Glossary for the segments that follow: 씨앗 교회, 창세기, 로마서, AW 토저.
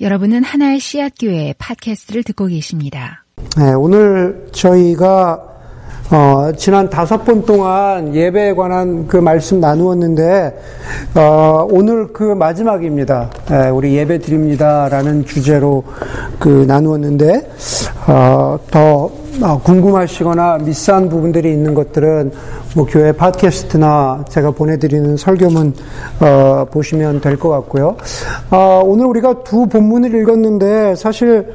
여러분은 하나의 씨앗 교회 팟캐스트를 듣고 계십니다. 네, 오늘 저희가 지난 5번 동안 예배에 관한 그 말씀 나누었는데 오늘 그 마지막입니다. 우리 예배 드립니다라는 주제로 그 나누었는데 더 궁금하시거나 미스한 부분들이 있는 것들은 뭐 교회 팟캐스트나 제가 보내드리는 설교문 보시면 될 것 같고요. 오늘 우리가 두 본문을 읽었는데 사실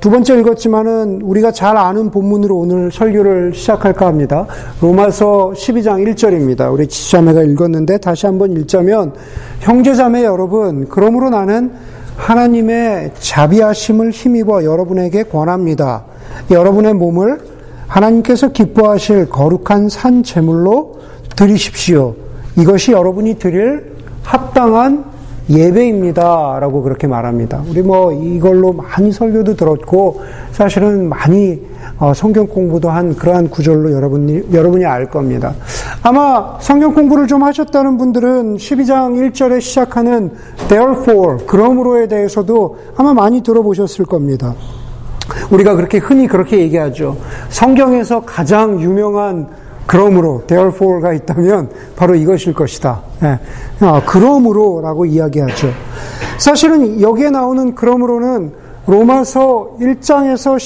두 번째 읽었지만은 우리가 잘 아는 본문으로 오늘 설교를 시작할까 합니다. 로마서 12장 1절입니다. 우리 지자매가 읽었는데 다시 한번 읽자면, 형제자매 여러분, 그러므로 나는 하나님의 자비하심을 힘입어 여러분에게 권합니다. 여러분의 몸을 하나님께서 기뻐하실 거룩한 산 제물로 드리십시오. 이것이 여러분이 드릴 합당한 예배입니다. 라고 그렇게 말합니다. 우리 뭐 이걸로 많이 설교도 들었고 사실은 많이 성경 공부도 한 그러한 구절로 여러분이 알 겁니다. 아마 성경 공부를 좀 하셨다는 분들은 12장 1절에 시작하는 therefore, 그러므로에 대해서도 아마 많이 들어보셨을 겁니다. 우리가 그렇게 흔히 그렇게 얘기하죠. 성경에서 가장 유명한 그러므로, therefore가 있다면 바로 이것일 것이다. 예. 그러므로라고 이야기하죠. 사실은 여기에 나오는 그러므로는 로마서 1장에서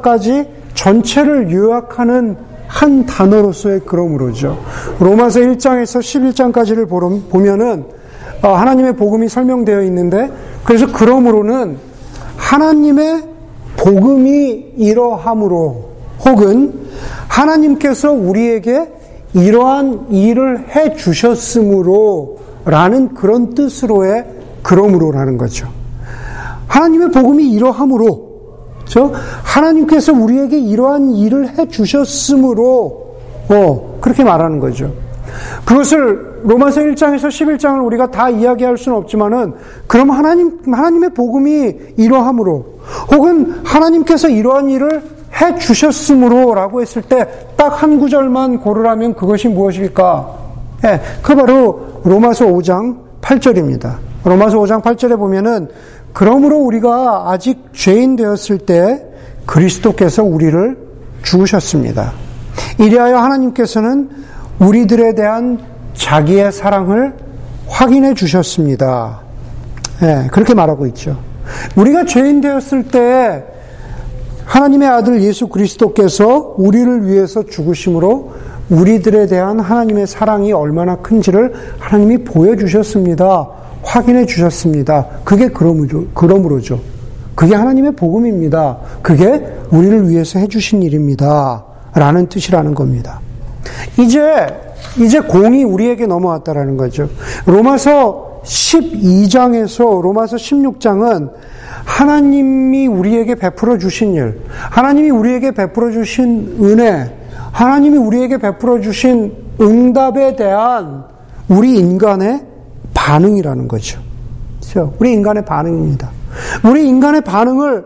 11장까지 전체를 요약하는 한 단어로서의 그러므로죠. 로마서 1장에서 11장까지를 보면은 하나님의 복음이 설명되어 있는데, 그래서 그러므로는 하나님의 복음이 이러함으로, 혹은 하나님께서 우리에게 이러한 일을 해 주셨으므로 라는 그런 뜻으로의 그러므로라는 거죠. 하나님의 복음이 이러함으로, 그렇죠? 하나님께서 우리에게 이러한 일을 해 주셨으므로 그렇게 말하는 거죠. 그것을 로마서 1장에서 11장을 우리가 다 이야기할 수는 없지만은, 그럼 하나님의 복음이 이러함으로, 혹은 하나님께서 이러한 일을 해 주셨으므로 라고 했을 때 딱 한 구절만 고르라면 그것이 무엇일까? 예, 그 바로 로마서 5장 8절입니다. 로마서 5장 8절에 보면은, 그러므로 우리가 아직 죄인 되었을 때 그리스도께서 우리를 죽으셨습니다. 이리하여 하나님께서는 우리들에 대한 자기의 사랑을 확인해 주셨습니다. 예, 그렇게 말하고 있죠. 우리가 죄인 되었을 때 하나님의 아들 예수 그리스도께서 우리를 위해서 죽으심으로 우리들에 대한 하나님의 사랑이 얼마나 큰지를 하나님이 보여주셨습니다. 확인해 주셨습니다. 그게 그러므로죠. 그게 하나님의 복음입니다. 그게 우리를 위해서 해주신 일입니다. 라는 뜻이라는 겁니다. 이제 공이 우리에게 넘어왔다라는 거죠. 로마서 12장에서 로마서 16장은 하나님이 우리에게 베풀어 주신 일, 하나님이 우리에게 베풀어 주신 은혜, 하나님이 우리에게 베풀어 주신 응답에 대한 우리 인간의 반응이라는 거죠. 그렇죠? 우리 인간의 반응입니다. 우리 인간의 반응을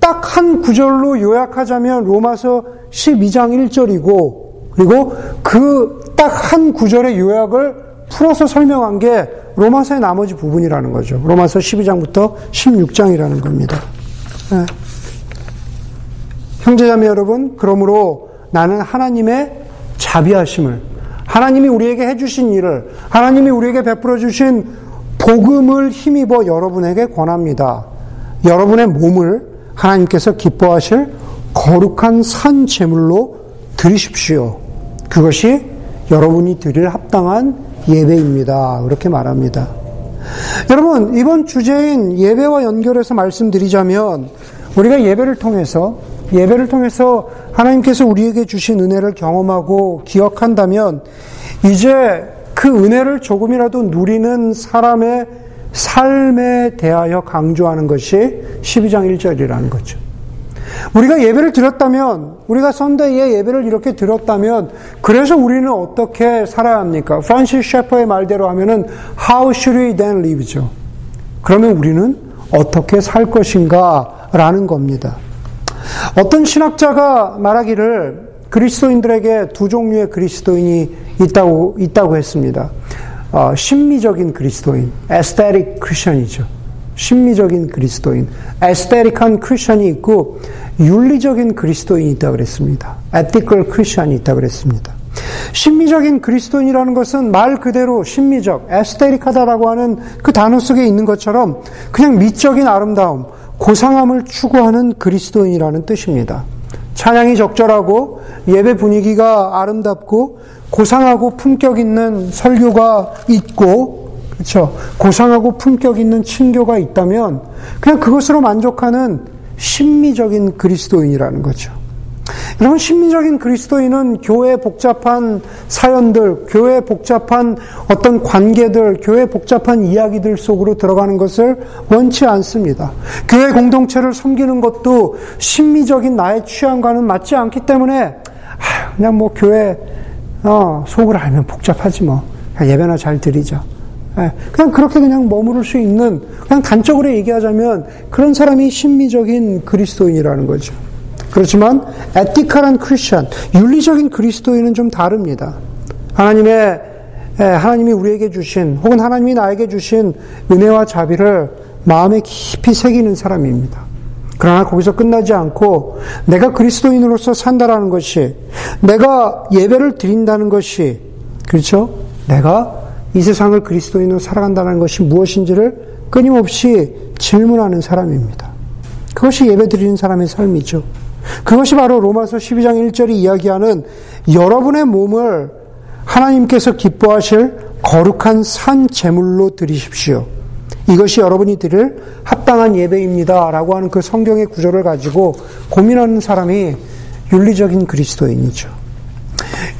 딱 한 구절로 요약하자면 로마서 12장 1절이고, 그리고 그 딱 한 구절의 요약을 풀어서 설명한 게 로마서의 나머지 부분이라는 거죠. 로마서 12장부터 16장이라는 겁니다. 네. 형제자매 여러분, 그러므로 나는 하나님의 자비하심을, 하나님이 우리에게 해주신 일을, 하나님이 우리에게 베풀어 주신 복음을 힘입어 여러분에게 권합니다. 여러분의 몸을 하나님께서 기뻐하실 거룩한 산 제물로 드리십시오. 그것이 여러분이 드릴 합당한 예배입니다. 그렇게 말합니다. 여러분, 이번 주제인 예배와 연결해서 말씀드리자면, 우리가 예배를 통해서 하나님께서 우리에게 주신 은혜를 경험하고 기억한다면 이제 그 은혜를 조금이라도 누리는 사람의 삶에 대하여 강조하는 것이 12장 1절이라는 거죠. 우리가 예배를 드렸다면, 우리가 선데이에 예배를 이렇게 드렸다면, 그래서 우리는 어떻게 살아야 합니까? 프란시스 셰퍼의 말대로 하면은 How should we then live죠. 그러면 우리는 어떻게 살 것인가 라는 겁니다. 어떤 신학자가 말하기를 그리스도인들에게 두 종류의 그리스도인이 있다고 했습니다. 심미적인 그리스도인, aesthetic Christian이죠. 심미적인 그리스도인, 에스테릭한 크리스천이 있고 윤리적인 그리스도인이 있다고 그랬습니다. ethical 크리스천이 있다고 그랬습니다. 심미적인 그리스도인이라는 것은 말 그대로 심미적, 에스테릭하다라고 하는 그 단어 속에 있는 것처럼 그냥 미적인 아름다움, 고상함을 추구하는 그리스도인이라는 뜻입니다. 찬양이 적절하고 예배 분위기가 아름답고 고상하고 품격 있는 설교가 있고, 그렇죠? 고상하고 품격 있는 친교가 있다면 그냥 그것으로 만족하는 심미적인 그리스도인이라는 거죠. 여러분, 심미적인 그리스도인은 교회의 복잡한 사연들, 교회의 복잡한 어떤 관계들, 교회의 복잡한 이야기들 속으로 들어가는 것을 원치 않습니다. 교회 공동체를 섬기는 것도 심미적인 나의 취향과는 맞지 않기 때문에 그냥 뭐 교회 속을 알면 복잡하지 뭐, 그냥 예배나 잘 드리자, 그냥 그렇게 그냥 머무를 수 있는, 그냥 단적으로 얘기하자면 그런 사람이 심미적인 그리스도인이라는 거죠. 그렇지만 에티컬한 크리스천, 윤리적인 그리스도인은 좀 다릅니다. 하나님이 우리에게 주신, 혹은 하나님이 나에게 주신 은혜와 자비를 마음에 깊이 새기는 사람입니다. 그러나 거기서 끝나지 않고 내가 그리스도인으로서 산다라는 것이, 내가 예배를 드린다는 것이, 그렇죠? 내가 이 세상을 그리스도인으로 살아간다는 것이 무엇인지를 끊임없이 질문하는 사람입니다. 그것이 예배 드리는 사람의 삶이죠. 그것이 바로 로마서 12장 1절이 이야기하는 여러분의 몸을 하나님께서 기뻐하실 거룩한 산 제물로 드리십시오, 이것이 여러분이 드릴 합당한 예배입니다 라고 하는 그 성경의 구절을 가지고 고민하는 사람이 윤리적인 그리스도인이죠.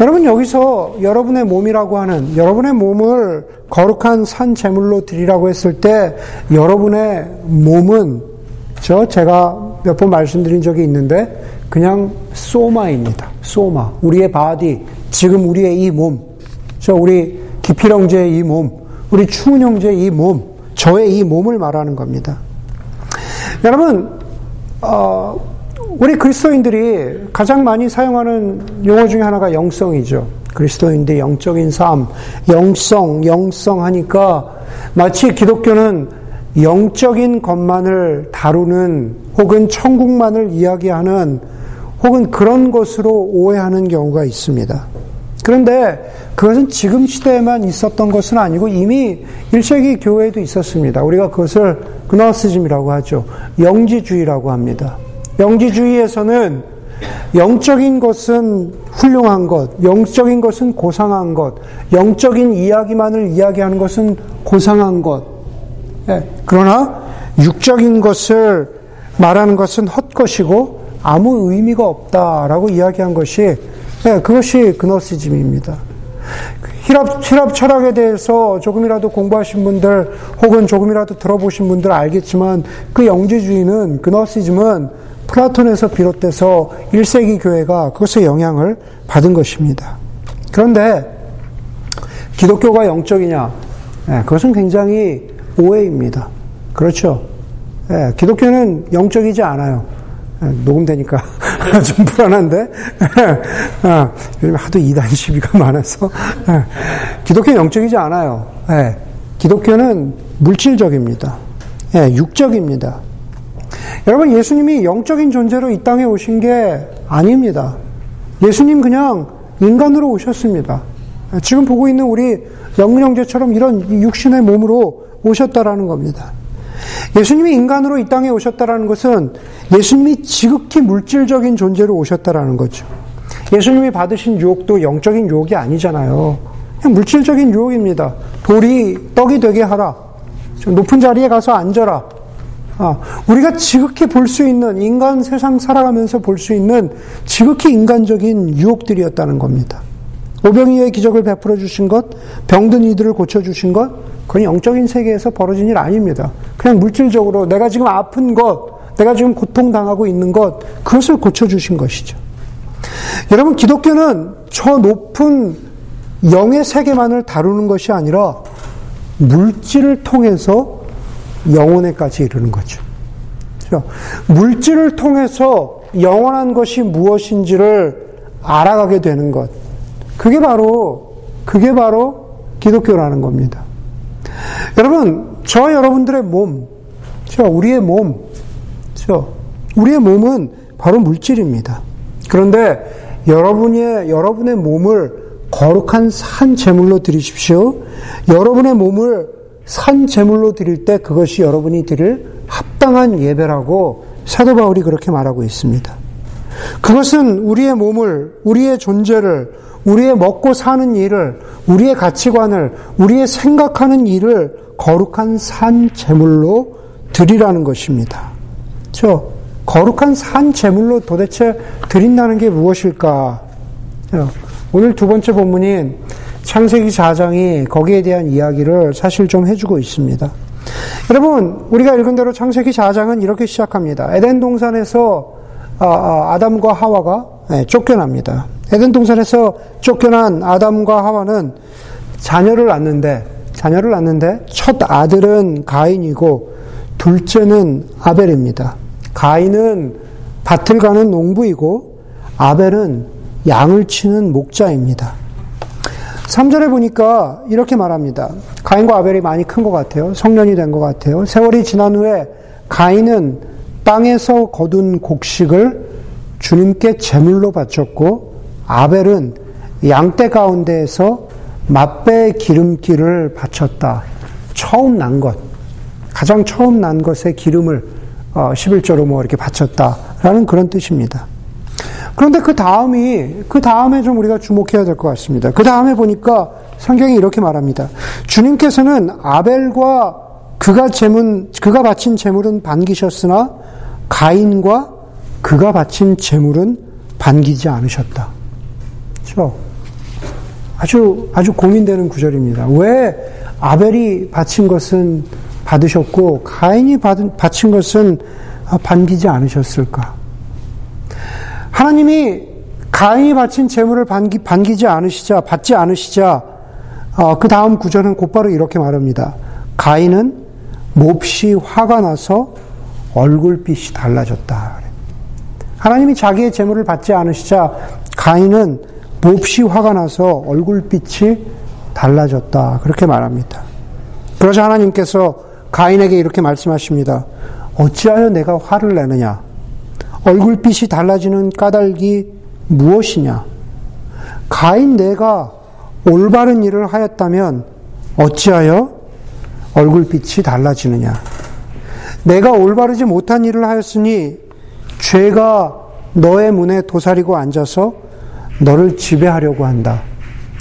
여러분, 여기서 여러분의 몸이라고 하는, 여러분의 몸을 거룩한 산 제물로 드리라고 했을 때 여러분의 몸은, 제가 몇 번 말씀드린 적이 있는데 그냥 소마입니다. 소마, 우리의 바디, 지금 우리의 이 몸, 우리 기필 형제의 이 몸, 우리 충훈 형제의 이 몸, 저의 이 몸을 말하는 겁니다. 여러분, 우리 그리스도인들이 가장 많이 사용하는 용어 중에 하나가 영성이죠. 그리스도인들의 영적인 삶, 영성 하니까 마치 기독교는 영적인 것만을 다루는, 혹은 천국만을 이야기하는, 혹은 그런 것으로 오해하는 경우가 있습니다. 그런데 그것은 지금 시대에만 있었던 것은 아니고 이미 1세기 교회에도 있었습니다. 우리가 그것을 그나스즘이라고 하죠. 영지주의라고 합니다. 영지주의에서는 영적인 것은 훌륭한 것, 영적인 것은 고상한 것, 영적인 이야기만을 이야기하는 것은 고상한 것, 그러나 육적인 것을 말하는 것은 헛것이고 아무 의미가 없다라고 이야기한 것이, 그것이 그노시즘입니다. 히랍 철학에 대해서 조금이라도 공부하신 분들, 혹은 조금이라도 들어보신 분들 알겠지만, 그 영지주의는, 그노시즘은 플라톤에서 비롯돼서 1세기 교회가 그것의 영향을 받은 것입니다. 그런데 기독교가 영적이냐? 그것은 굉장히 오해입니다. 그렇죠? 기독교는 영적이지 않아요. 녹음되니까 좀 불안한데, 요즘 하도 이단 시비가 많아서. 기독교는 영적이지 않아요. 기독교는 물질적입니다. 육적입니다. 여러분, 예수님이 영적인 존재로 이 땅에 오신 게 아닙니다. 예수님 그냥 인간으로 오셨습니다. 지금 보고 있는 우리 영문 형제처럼 이런 육신의 몸으로 오셨다라는 겁니다. 예수님이 인간으로 이 땅에 오셨다라는 것은 예수님이 지극히 물질적인 존재로 오셨다라는 거죠. 예수님이 받으신 유혹도 영적인 유혹이 아니잖아요. 그냥 물질적인 유혹입니다. 돌이 떡이 되게 하라, 높은 자리에 가서 앉아라, 우리가 지극히 볼 수 있는, 인간 세상 살아가면서 볼 수 있는 지극히 인간적인 유혹들이었다는 겁니다. 오병이어의 기적을 베풀어 주신 것, 병든 이들을 고쳐 주신 것, 그건 영적인 세계에서 벌어진 일 아닙니다. 그냥 물질적으로 내가 지금 아픈 것, 내가 지금 고통당하고 있는 것, 그것을 고쳐 주신 것이죠. 여러분, 기독교는 저 높은 영의 세계만을 다루는 것이 아니라 물질을 통해서 영혼에까지 이르는 거죠. 물질을 통해서 영원한 것이 무엇인지를 알아가게 되는 것, 그게 바로 기독교라는 겁니다. 여러분, 저 여러분들의 몸, 우리의 몸, 우리의 몸은 바로 물질입니다. 그런데 여러분의 몸을 거룩한 산 제물로 드리십시오. 여러분의 몸을 산 제물로 드릴 때 그것이 여러분이 드릴 합당한 예배라고 사도 바울이 그렇게 말하고 있습니다. 그것은 우리의 몸을, 우리의 존재를, 우리의 먹고 사는 일을, 우리의 가치관을, 우리의 생각하는 일을 거룩한 산 제물로 드리라는 것입니다. 거룩한 산 제물로 도대체 드린다는 게 무엇일까? 오늘 두 번째 본문인 창세기 4장이 거기에 대한 이야기를 사실 좀 해주고 있습니다. 여러분, 우리가 읽은 대로 창세기 4장은 이렇게 시작합니다. 에덴 동산에서 아담과 하와가 쫓겨납니다. 에덴 동산에서 쫓겨난 아담과 하와는 자녀를 낳는데 첫 아들은 가인이고 둘째는 아벨입니다. 가인은 밭을 가는 농부이고 아벨은 양을 치는 목자입니다. 3절에 보니까 이렇게 말합니다. 가인과 아벨이 많이 큰 것 같아요. 성년이 된 것 같아요. 세월이 지난 후에 가인은 땅에서 거둔 곡식을 주님께 제물로 바쳤고 아벨은 양떼 가운데에서 맛배의 기름기를 바쳤다. 처음 난 것, 가장 처음 난 것의 기름을 11조로 이렇게 바쳤다라는 그런 뜻입니다. 그런데 그 다음에 좀 우리가 주목해야 될 것 같습니다. 그 다음에 보니까 성경이 이렇게 말합니다. 주님께서는 아벨과 그가 바친 제물은 반기셨으나 가인과 그가 바친 제물은 반기지 않으셨다. 그렇죠? 아주 고민되는 구절입니다. 왜 아벨이 바친 것은 받으셨고 가인이 바친 것은 반기지 않으셨을까? 하나님이 가인이 바친 제물을 받지 않으시자 그 다음 구절은 곧바로 이렇게 말합니다. 가인은 몹시 화가 나서 얼굴빛이 달라졌다. 하나님이 자기의 제물을 받지 않으시자 가인은 몹시 화가 나서 얼굴빛이 달라졌다. 그렇게 말합니다. 그러자 하나님께서 가인에게 이렇게 말씀하십니다. 어찌하여 내가 화를 내느냐? 얼굴빛이 달라지는 까닭이 무엇이냐? 가인 내가 올바른 일을 하였다면 어찌하여 얼굴빛이 달라지느냐? 내가 올바르지 못한 일을 하였으니 죄가 너의 문에 도사리고 앉아서 너를 지배하려고 한다.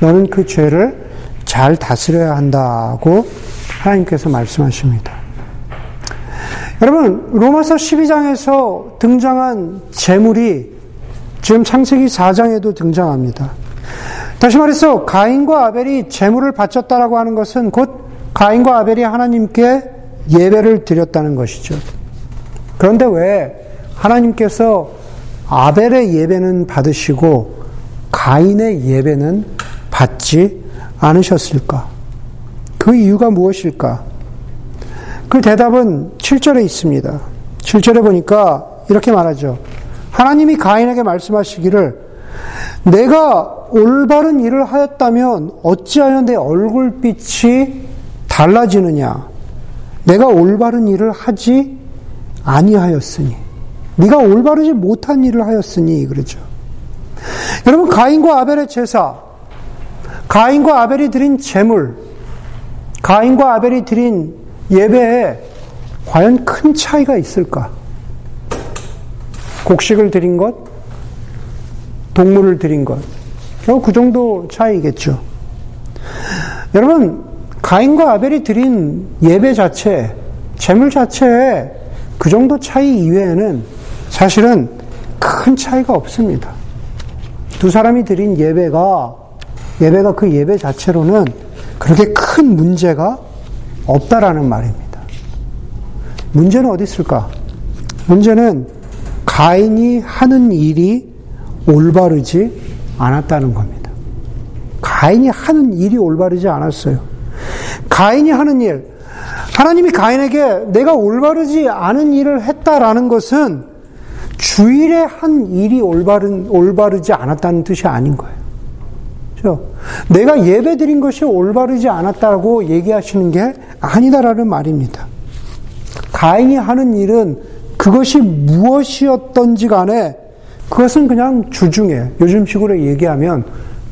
너는 그 죄를 잘 다스려야 한다고 하나님께서 말씀하십니다. 여러분, 로마서 12장에서 등장한 제물이 지금 창세기 4장에도 등장합니다. 다시 말해서 가인과 아벨이 제물을 바쳤다라고 하는 것은 곧 가인과 아벨이 하나님께 예배를 드렸다는 것이죠. 그런데 왜 하나님께서 아벨의 예배는 받으시고 가인의 예배는 받지 않으셨을까? 그 이유가 무엇일까? 그 대답은 7절에 있습니다. 7절에 보니까 이렇게 말하죠. 하나님이 가인에게 말씀하시기를 내가 올바른 일을 하였다면 어찌하여 내 얼굴빛이 달라지느냐? 내가 올바른 일을 하지 아니하였으니, 네가 올바르지 못한 일을 하였으니 그러죠. 여러분, 가인과 아벨의 제사, 가인과 아벨이 드린 제물, 가인과 아벨이 드린 예배에 과연 큰 차이가 있을까? 곡식을 드린 것, 동물을 드린 것, 그 정도 차이겠죠. 여러분, 가인과 아벨이 드린 예배 자체, 제물 자체에 그 정도 차이 이외에는 사실은 큰 차이가 없습니다. 두 사람이 드린 예배가 그 예배 자체로는 그렇게 큰 문제가 없다라는 말입니다. 문제는 어디 있을까? 문제는 가인이 하는 일이 올바르지 않았다는 겁니다. 가인이 하는 일이 올바르지 않았어요. 가인이 하는 일, 하나님이 가인에게 내가 올바르지 않은 일을 했다라는 것은 주일에 한 일이 올바르지 않았다는 뜻이 아닌 거예요. 내가 예배 드린 것이 올바르지 않았다고 얘기하시는 게 아니다라는 말입니다. 가인이 하는 일은 그것이 무엇이었던지 간에 그것은 그냥 주중에, 요즘 식으로 얘기하면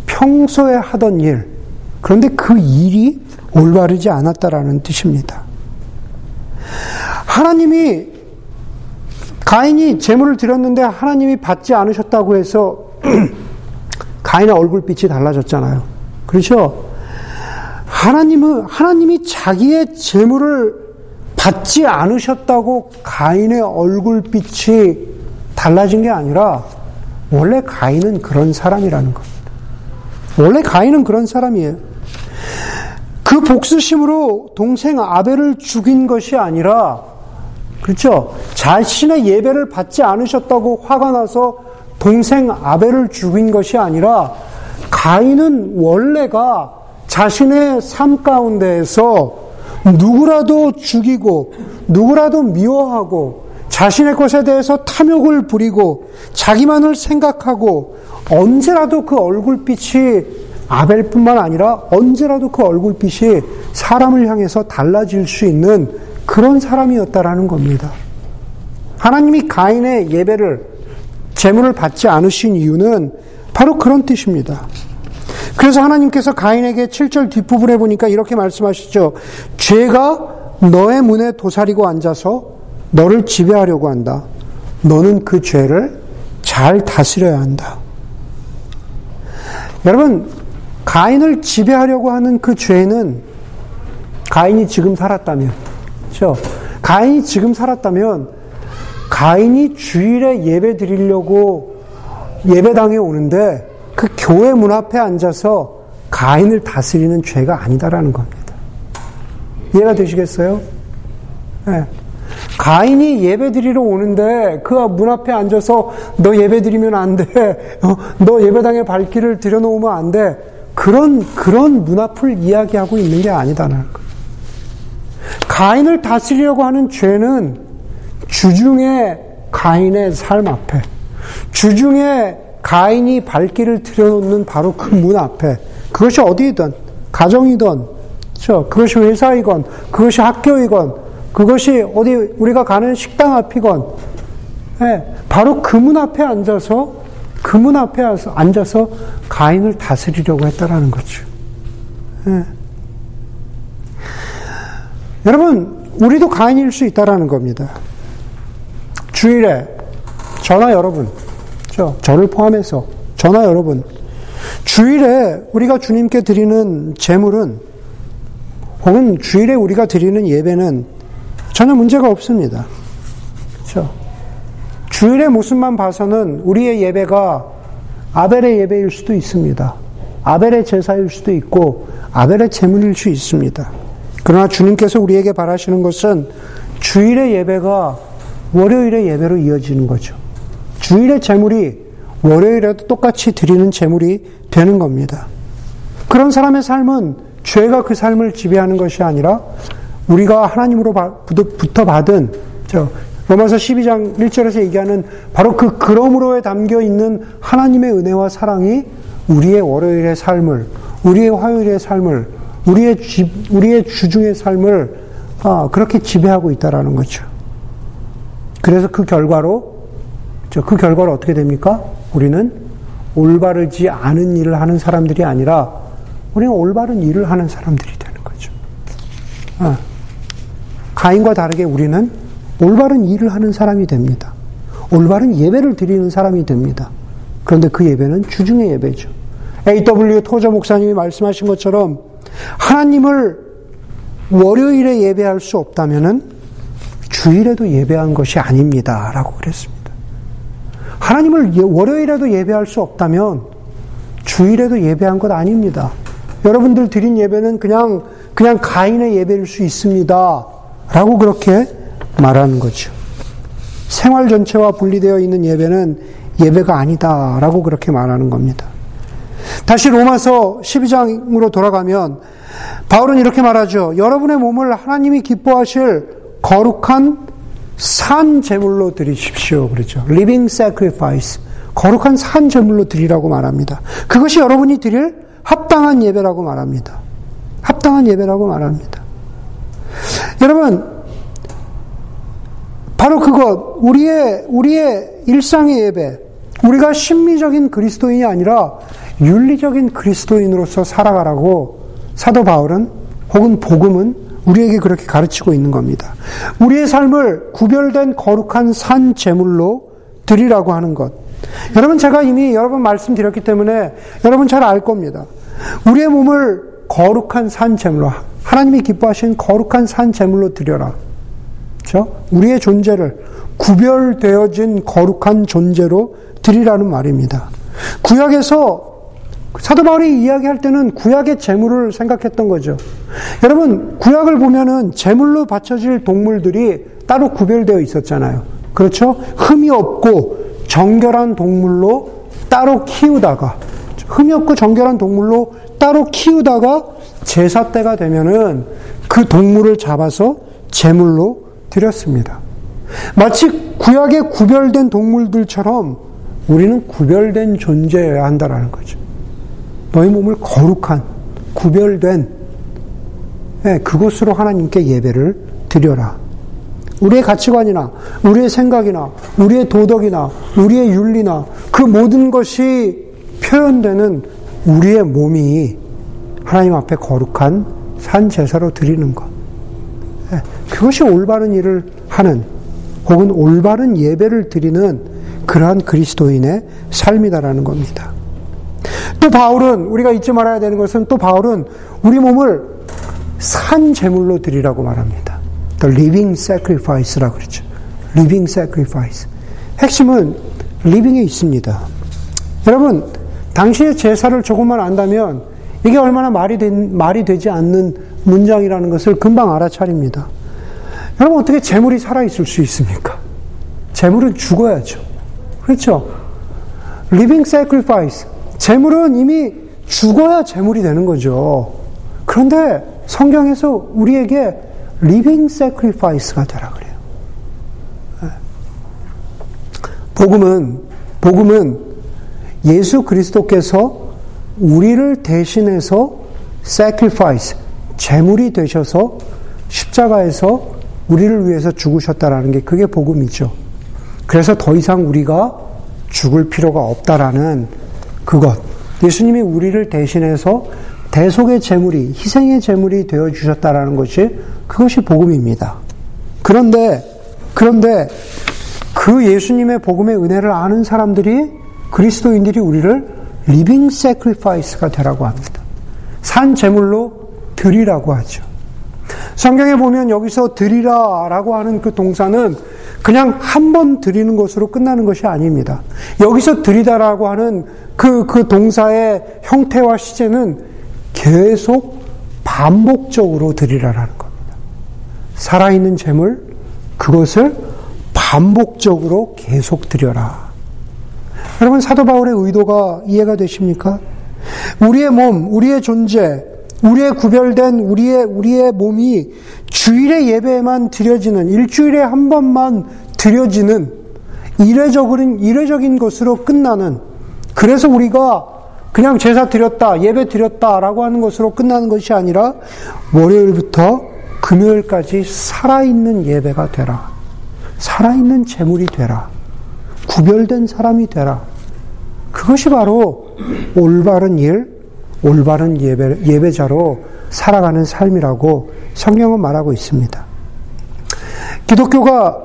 평소에 하던 일, 그런데 그 일이 올바르지 않았다라는 뜻입니다. 하나님이, 가인이 제물을 드렸는데 하나님이 받지 않으셨다고 해서 가인의 얼굴빛이 달라졌잖아요. 그렇죠? 하나님이 자기의 제물을 받지 않으셨다고 가인의 얼굴빛이 달라진 게 아니라 원래 가인은 그런 사람이라는 겁니다. 원래 가인은 그런 사람이에요. 그 복수심으로 동생 아벨을 죽인 것이 아니라, 그렇죠? 자신의 예배를 받지 않으셨다고 화가 나서 동생 아벨을 죽인 것이 아니라 가인은 원래가 자신의 삶 가운데에서 누구라도 죽이고 누구라도 미워하고 자신의 것에 대해서 탐욕을 부리고 자기만을 생각하고 언제라도 그 얼굴빛이 아벨뿐만 아니라 언제라도 그 얼굴빛이 사람을 향해서 달라질 수 있는 그런 사람이었다라는 겁니다. 하나님이 가인의 예배를, 제물을 받지 않으신 이유는 바로 그런 뜻입니다. 그래서 하나님께서 가인에게 7절 뒷부분에 보니까 이렇게 말씀하시죠. 죄가 너의 문에 도사리고 앉아서 너를 지배하려고 한다. 너는 그 죄를 잘 다스려야 한다. 여러분, 가인을 지배하려고 하는 그 죄는, 가인이 지금 살았다면, 그렇죠? 가인이 지금 살았다면 가인이 주일에 예배 드리려고 예배당에 오는데 그 교회 문 앞에 앉아서 가인을 다스리는 죄가 아니다라는 겁니다. 이해가 되시겠어요? 네. 가인이 예배 드리러 오는데 그 문 앞에 앉아서 너 예배 드리면 안 돼, 너 예배당에 발길을 들여놓으면 안 돼, 그런 문 앞을 이야기하고 있는 게 아니다라는 거예요. 가인을 다스리려고 하는 죄는 주중에 가인의 삶 앞에, 주중에 가인이 발길을 들여놓는 바로 그 문 앞에, 그것이 어디이든, 가정이든, 그렇죠? 그것이 회사이건, 그것이 학교이건, 그것이 어디 우리가 가는 식당 앞이건, 네, 바로 그 문 앞에 앉아서, 그 문 앞에 앉아서 가인을 다스리려고 했다라는 거죠. 네. 여러분, 우리도 가인일 수 있다라는 겁니다. 주일에 저나 여러분, 저를 포함해서 저나 여러분, 주일에 우리가 주님께 드리는 제물은, 혹은 주일에 우리가 드리는 예배는 전혀 문제가 없습니다. 그렇죠? 주일의 모습만 봐서는 우리의 예배가 아벨의 예배일 수도 있습니다. 아벨의 제사일 수도 있고 아벨의 제물일 수 있습니다. 그러나 주님께서 우리에게 바라시는 것은 주일의 예배가 월요일의 예배로 이어지는 거죠. 주일의 제물이 월요일에도 똑같이 드리는 제물이 되는 겁니다. 그런 사람의 삶은 죄가 그 삶을 지배하는 것이 아니라 우리가 하나님으로부터 받은, 로마서 12장 1절에서 얘기하는 바로 그 그러므로에 담겨있는 하나님의 은혜와 사랑이 우리의 월요일의 삶을, 우리의 화요일의 삶을, 우리의 주중의 삶을 그렇게 지배하고 있다라는 거죠. 그래서 그 결과로 어떻게 됩니까? 우리는 올바르지 않은 일을 하는 사람들이 아니라 우리는 올바른 일을 하는 사람들이 되는 거죠. 가인과 다르게 우리는 올바른 일을 하는 사람이 됩니다. 올바른 예배를 드리는 사람이 됩니다. 그런데 그 예배는 주중의 예배죠. AW 토저 목사님이 말씀하신 것처럼 하나님을 월요일에 예배할 수 없다면은 주일에도 예배한 것이 아닙니다, 라고 그랬습니다. 하나님을 월요일에도 예배할 수 없다면 주일에도 예배한 것 아닙니다. 여러분들 드린 예배는 그냥 가인의 예배일 수 있습니다, 라고 그렇게 말하는 거죠. 생활 전체와 분리되어 있는 예배는 예배가 아니다, 라고 그렇게 말하는 겁니다. 다시 로마서 12장으로 돌아가면 바울은 이렇게 말하죠. 여러분의 몸을 하나님이 기뻐하실 거룩한 산 제물로 드리십시오. 그렇죠. living sacrifice. 거룩한 산 제물로 드리라고 말합니다. 그것이 여러분이 드릴 합당한 예배라고 말합니다. 합당한 예배라고 말합니다. 여러분, 바로 그것, 우리의 일상의 예배, 우리가 심리적인 그리스도인이 아니라 윤리적인 그리스도인으로서 살아가라고 사도 바울은, 혹은 복음은 우리에게 그렇게 가르치고 있는 겁니다. 우리의 삶을 구별된 거룩한 산 제물로 드리라고 하는 것. 여러분, 제가 이미 여러 번 말씀드렸기 때문에 여러분 잘 알 겁니다. 우리의 몸을 거룩한 산 제물로, 하나님이 기뻐하신 거룩한 산 제물로 드려라. 그렇죠? 우리의 존재를 구별되어진 거룩한 존재로 드리라는 말입니다. 구약에서 사도 바울이 이야기할 때는 구약의 제물을 생각했던 거죠. 여러분, 구약을 보면은 제물로 바쳐질 동물들이 따로 구별되어 있었잖아요. 그렇죠? 흠이 없고 정결한 동물로 따로 키우다가, 흠이 없고 정결한 동물로 따로 키우다가 제사 때가 되면은 그 동물을 잡아서 제물로 드렸습니다. 마치 구약의 구별된 동물들처럼 우리는 구별된 존재여야 한다라는 거죠. 너희 몸을 거룩한, 구별된, 그곳으로 하나님께 예배를 드려라. 우리의 가치관이나 우리의 생각이나 우리의 도덕이나 우리의 윤리나 그 모든 것이 표현되는 우리의 몸이 하나님 앞에 거룩한 산 제사로 드리는 것, 그것이 올바른 일을 하는, 혹은 올바른 예배를 드리는 그러한 그리스도인의 삶이다라는 겁니다. 또 바울은, 우리가 잊지 말아야 되는 것은, 또 바울은 우리 몸을 산 제물로 드리라고 말합니다. The living sacrifice라고 그러죠. living sacrifice. 핵심은 living에 있습니다. 여러분, 당시의 제사를 조금만 안다면 이게 얼마나 말이 되지 않는 문장이라는 것을 금방 알아차립니다. 여러분, 어떻게 재물이 살아있을 수 있습니까? 재물은 죽어야죠. 그렇죠? living sacrifice. 재물은 이미 죽어야 재물이 되는 거죠. 그런데 성경에서 우리에게 living sacrifice가 되라 그래요. 복음은 예수 그리스도께서 우리를 대신해서 sacrifice, 재물이 되셔서 십자가에서 우리를 위해서 죽으셨다라는 게, 그게 복음이죠. 그래서 더 이상 우리가 죽을 필요가 없다라는 그것, 예수님이 우리를 대신해서 대속의 제물이, 희생의 제물이 되어주셨다라는 것이, 그것이 복음입니다. 그런데 그 예수님의 복음의 은혜를 아는 사람들이, 그리스도인들이 우리를 리빙 새크리파이스가 되라고 합니다. 산 제물로 드리라고 하죠. 성경에 보면 여기서 드리라 라고 하는 그 동사는 그냥 한 번 드리는 것으로 끝나는 것이 아닙니다. 여기서 드리다라고 하는 그 동사의 형태와 시제는 계속 반복적으로 드리라라는 겁니다. 살아있는 재물, 그것을 반복적으로 계속 드려라. 여러분, 사도 바울의 의도가 이해가 되십니까? 우리의 몸, 우리의 존재, 우리의 구별된 우리의 몸이 주일의 예배에만 드려지는, 일주일에 한 번만 드려지는 일회적인 것으로 끝나는, 그래서 우리가 그냥 제사 드렸다, 예배 드렸다라고 하는 것으로 끝나는 것이 아니라 월요일부터 금요일까지 살아있는 예배가 되라. 살아있는 제물이 되라. 구별된 사람이 되라. 그것이 바로 올바른 일, 올바른 예배자로 살아가는 삶이라고 성경은 말하고 있습니다. 기독교가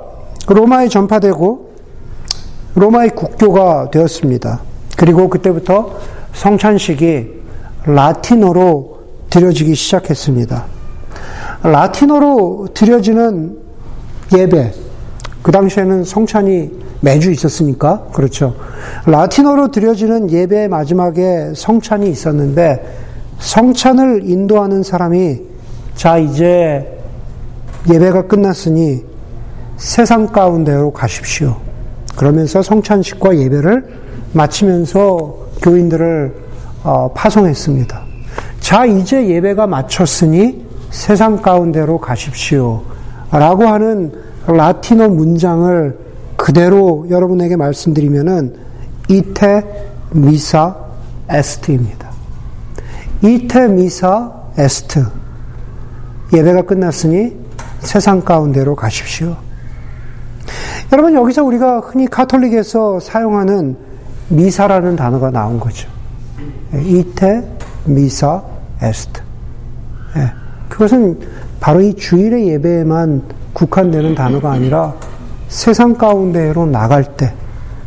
로마에 전파되고 로마의 국교가 되었습니다. 그리고 그때부터 성찬식이 라틴어로 드려지기 시작했습니다. 라틴어로 드려지는 예배, 그 당시에는 성찬이 매주 있었으니까, 그렇죠. 라틴어로 드려지는 예배의 마지막에 성찬이 있었는데, 성찬을 인도하는 사람이, 자, 이제 예배가 끝났으니 세상 가운데로 가십시오. 그러면서 성찬식과 예배를 마치면서 교인들을 파송했습니다. 자, 이제 예배가 마쳤으니 세상 가운데로 가십시오. 라고 하는 라틴어 문장을 그대로 여러분에게 말씀드리면은 이테 미사 에스트입니다. 이테 미사 에스트. 예배가 끝났으니 세상 가운데로 가십시오. 여러분, 여기서 우리가 흔히 가톨릭에서 사용하는 미사라는 단어가 나온 거죠. 이테, 미사, 에스트. 그것은 바로 이 주일의 예배에만 국한되는 단어가 아니라 세상 가운데로 나갈 때,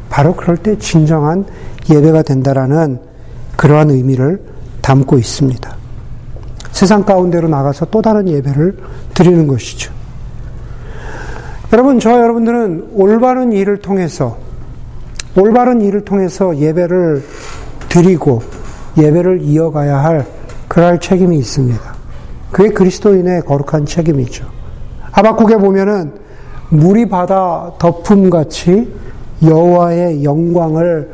바로 그럴 때 진정한 예배가 된다라는 그러한 의미를 담고 있습니다. 세상 가운데로 나가서 또 다른 예배를 드리는 것이죠. 여러분, 저와 여러분들은 올바른 일을 통해서 예배를 드리고 예배를 이어가야 할 그럴 책임이 있습니다. 그게 그리스도인의 거룩한 책임이죠. 하박국에 보면은 물이 바다 덮음같이 여호와의 영광을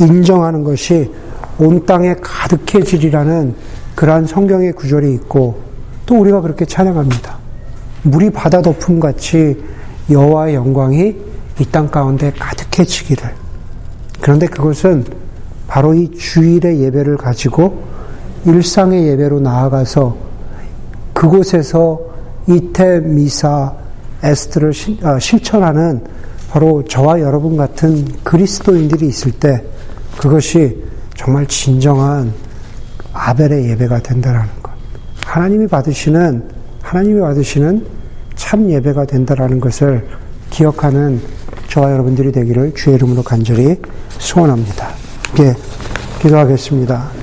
인정하는 것이 온 땅에 가득해지리라는 그러한 성경의 구절이 있고, 또 우리가 그렇게 찬양합니다. 물이 바다 덮음같이 여호와의 영광이 이 땅 가운데 가득해지기를. 그런데 그것은 바로 이 주일의 예배를 가지고 일상의 예배로 나아가서 그곳에서 이테, 미사, 에스트를 실천하는 바로 저와 여러분 같은 그리스도인들이 있을 때 그것이 정말 진정한 아벨의 예배가 된다라는 것, 하나님이 받으시는 참 예배가 된다라는 것을 기억하는 저와 여러분들이 되기를 주의 이름으로 간절히 소원합니다. 예, 기도하겠습니다.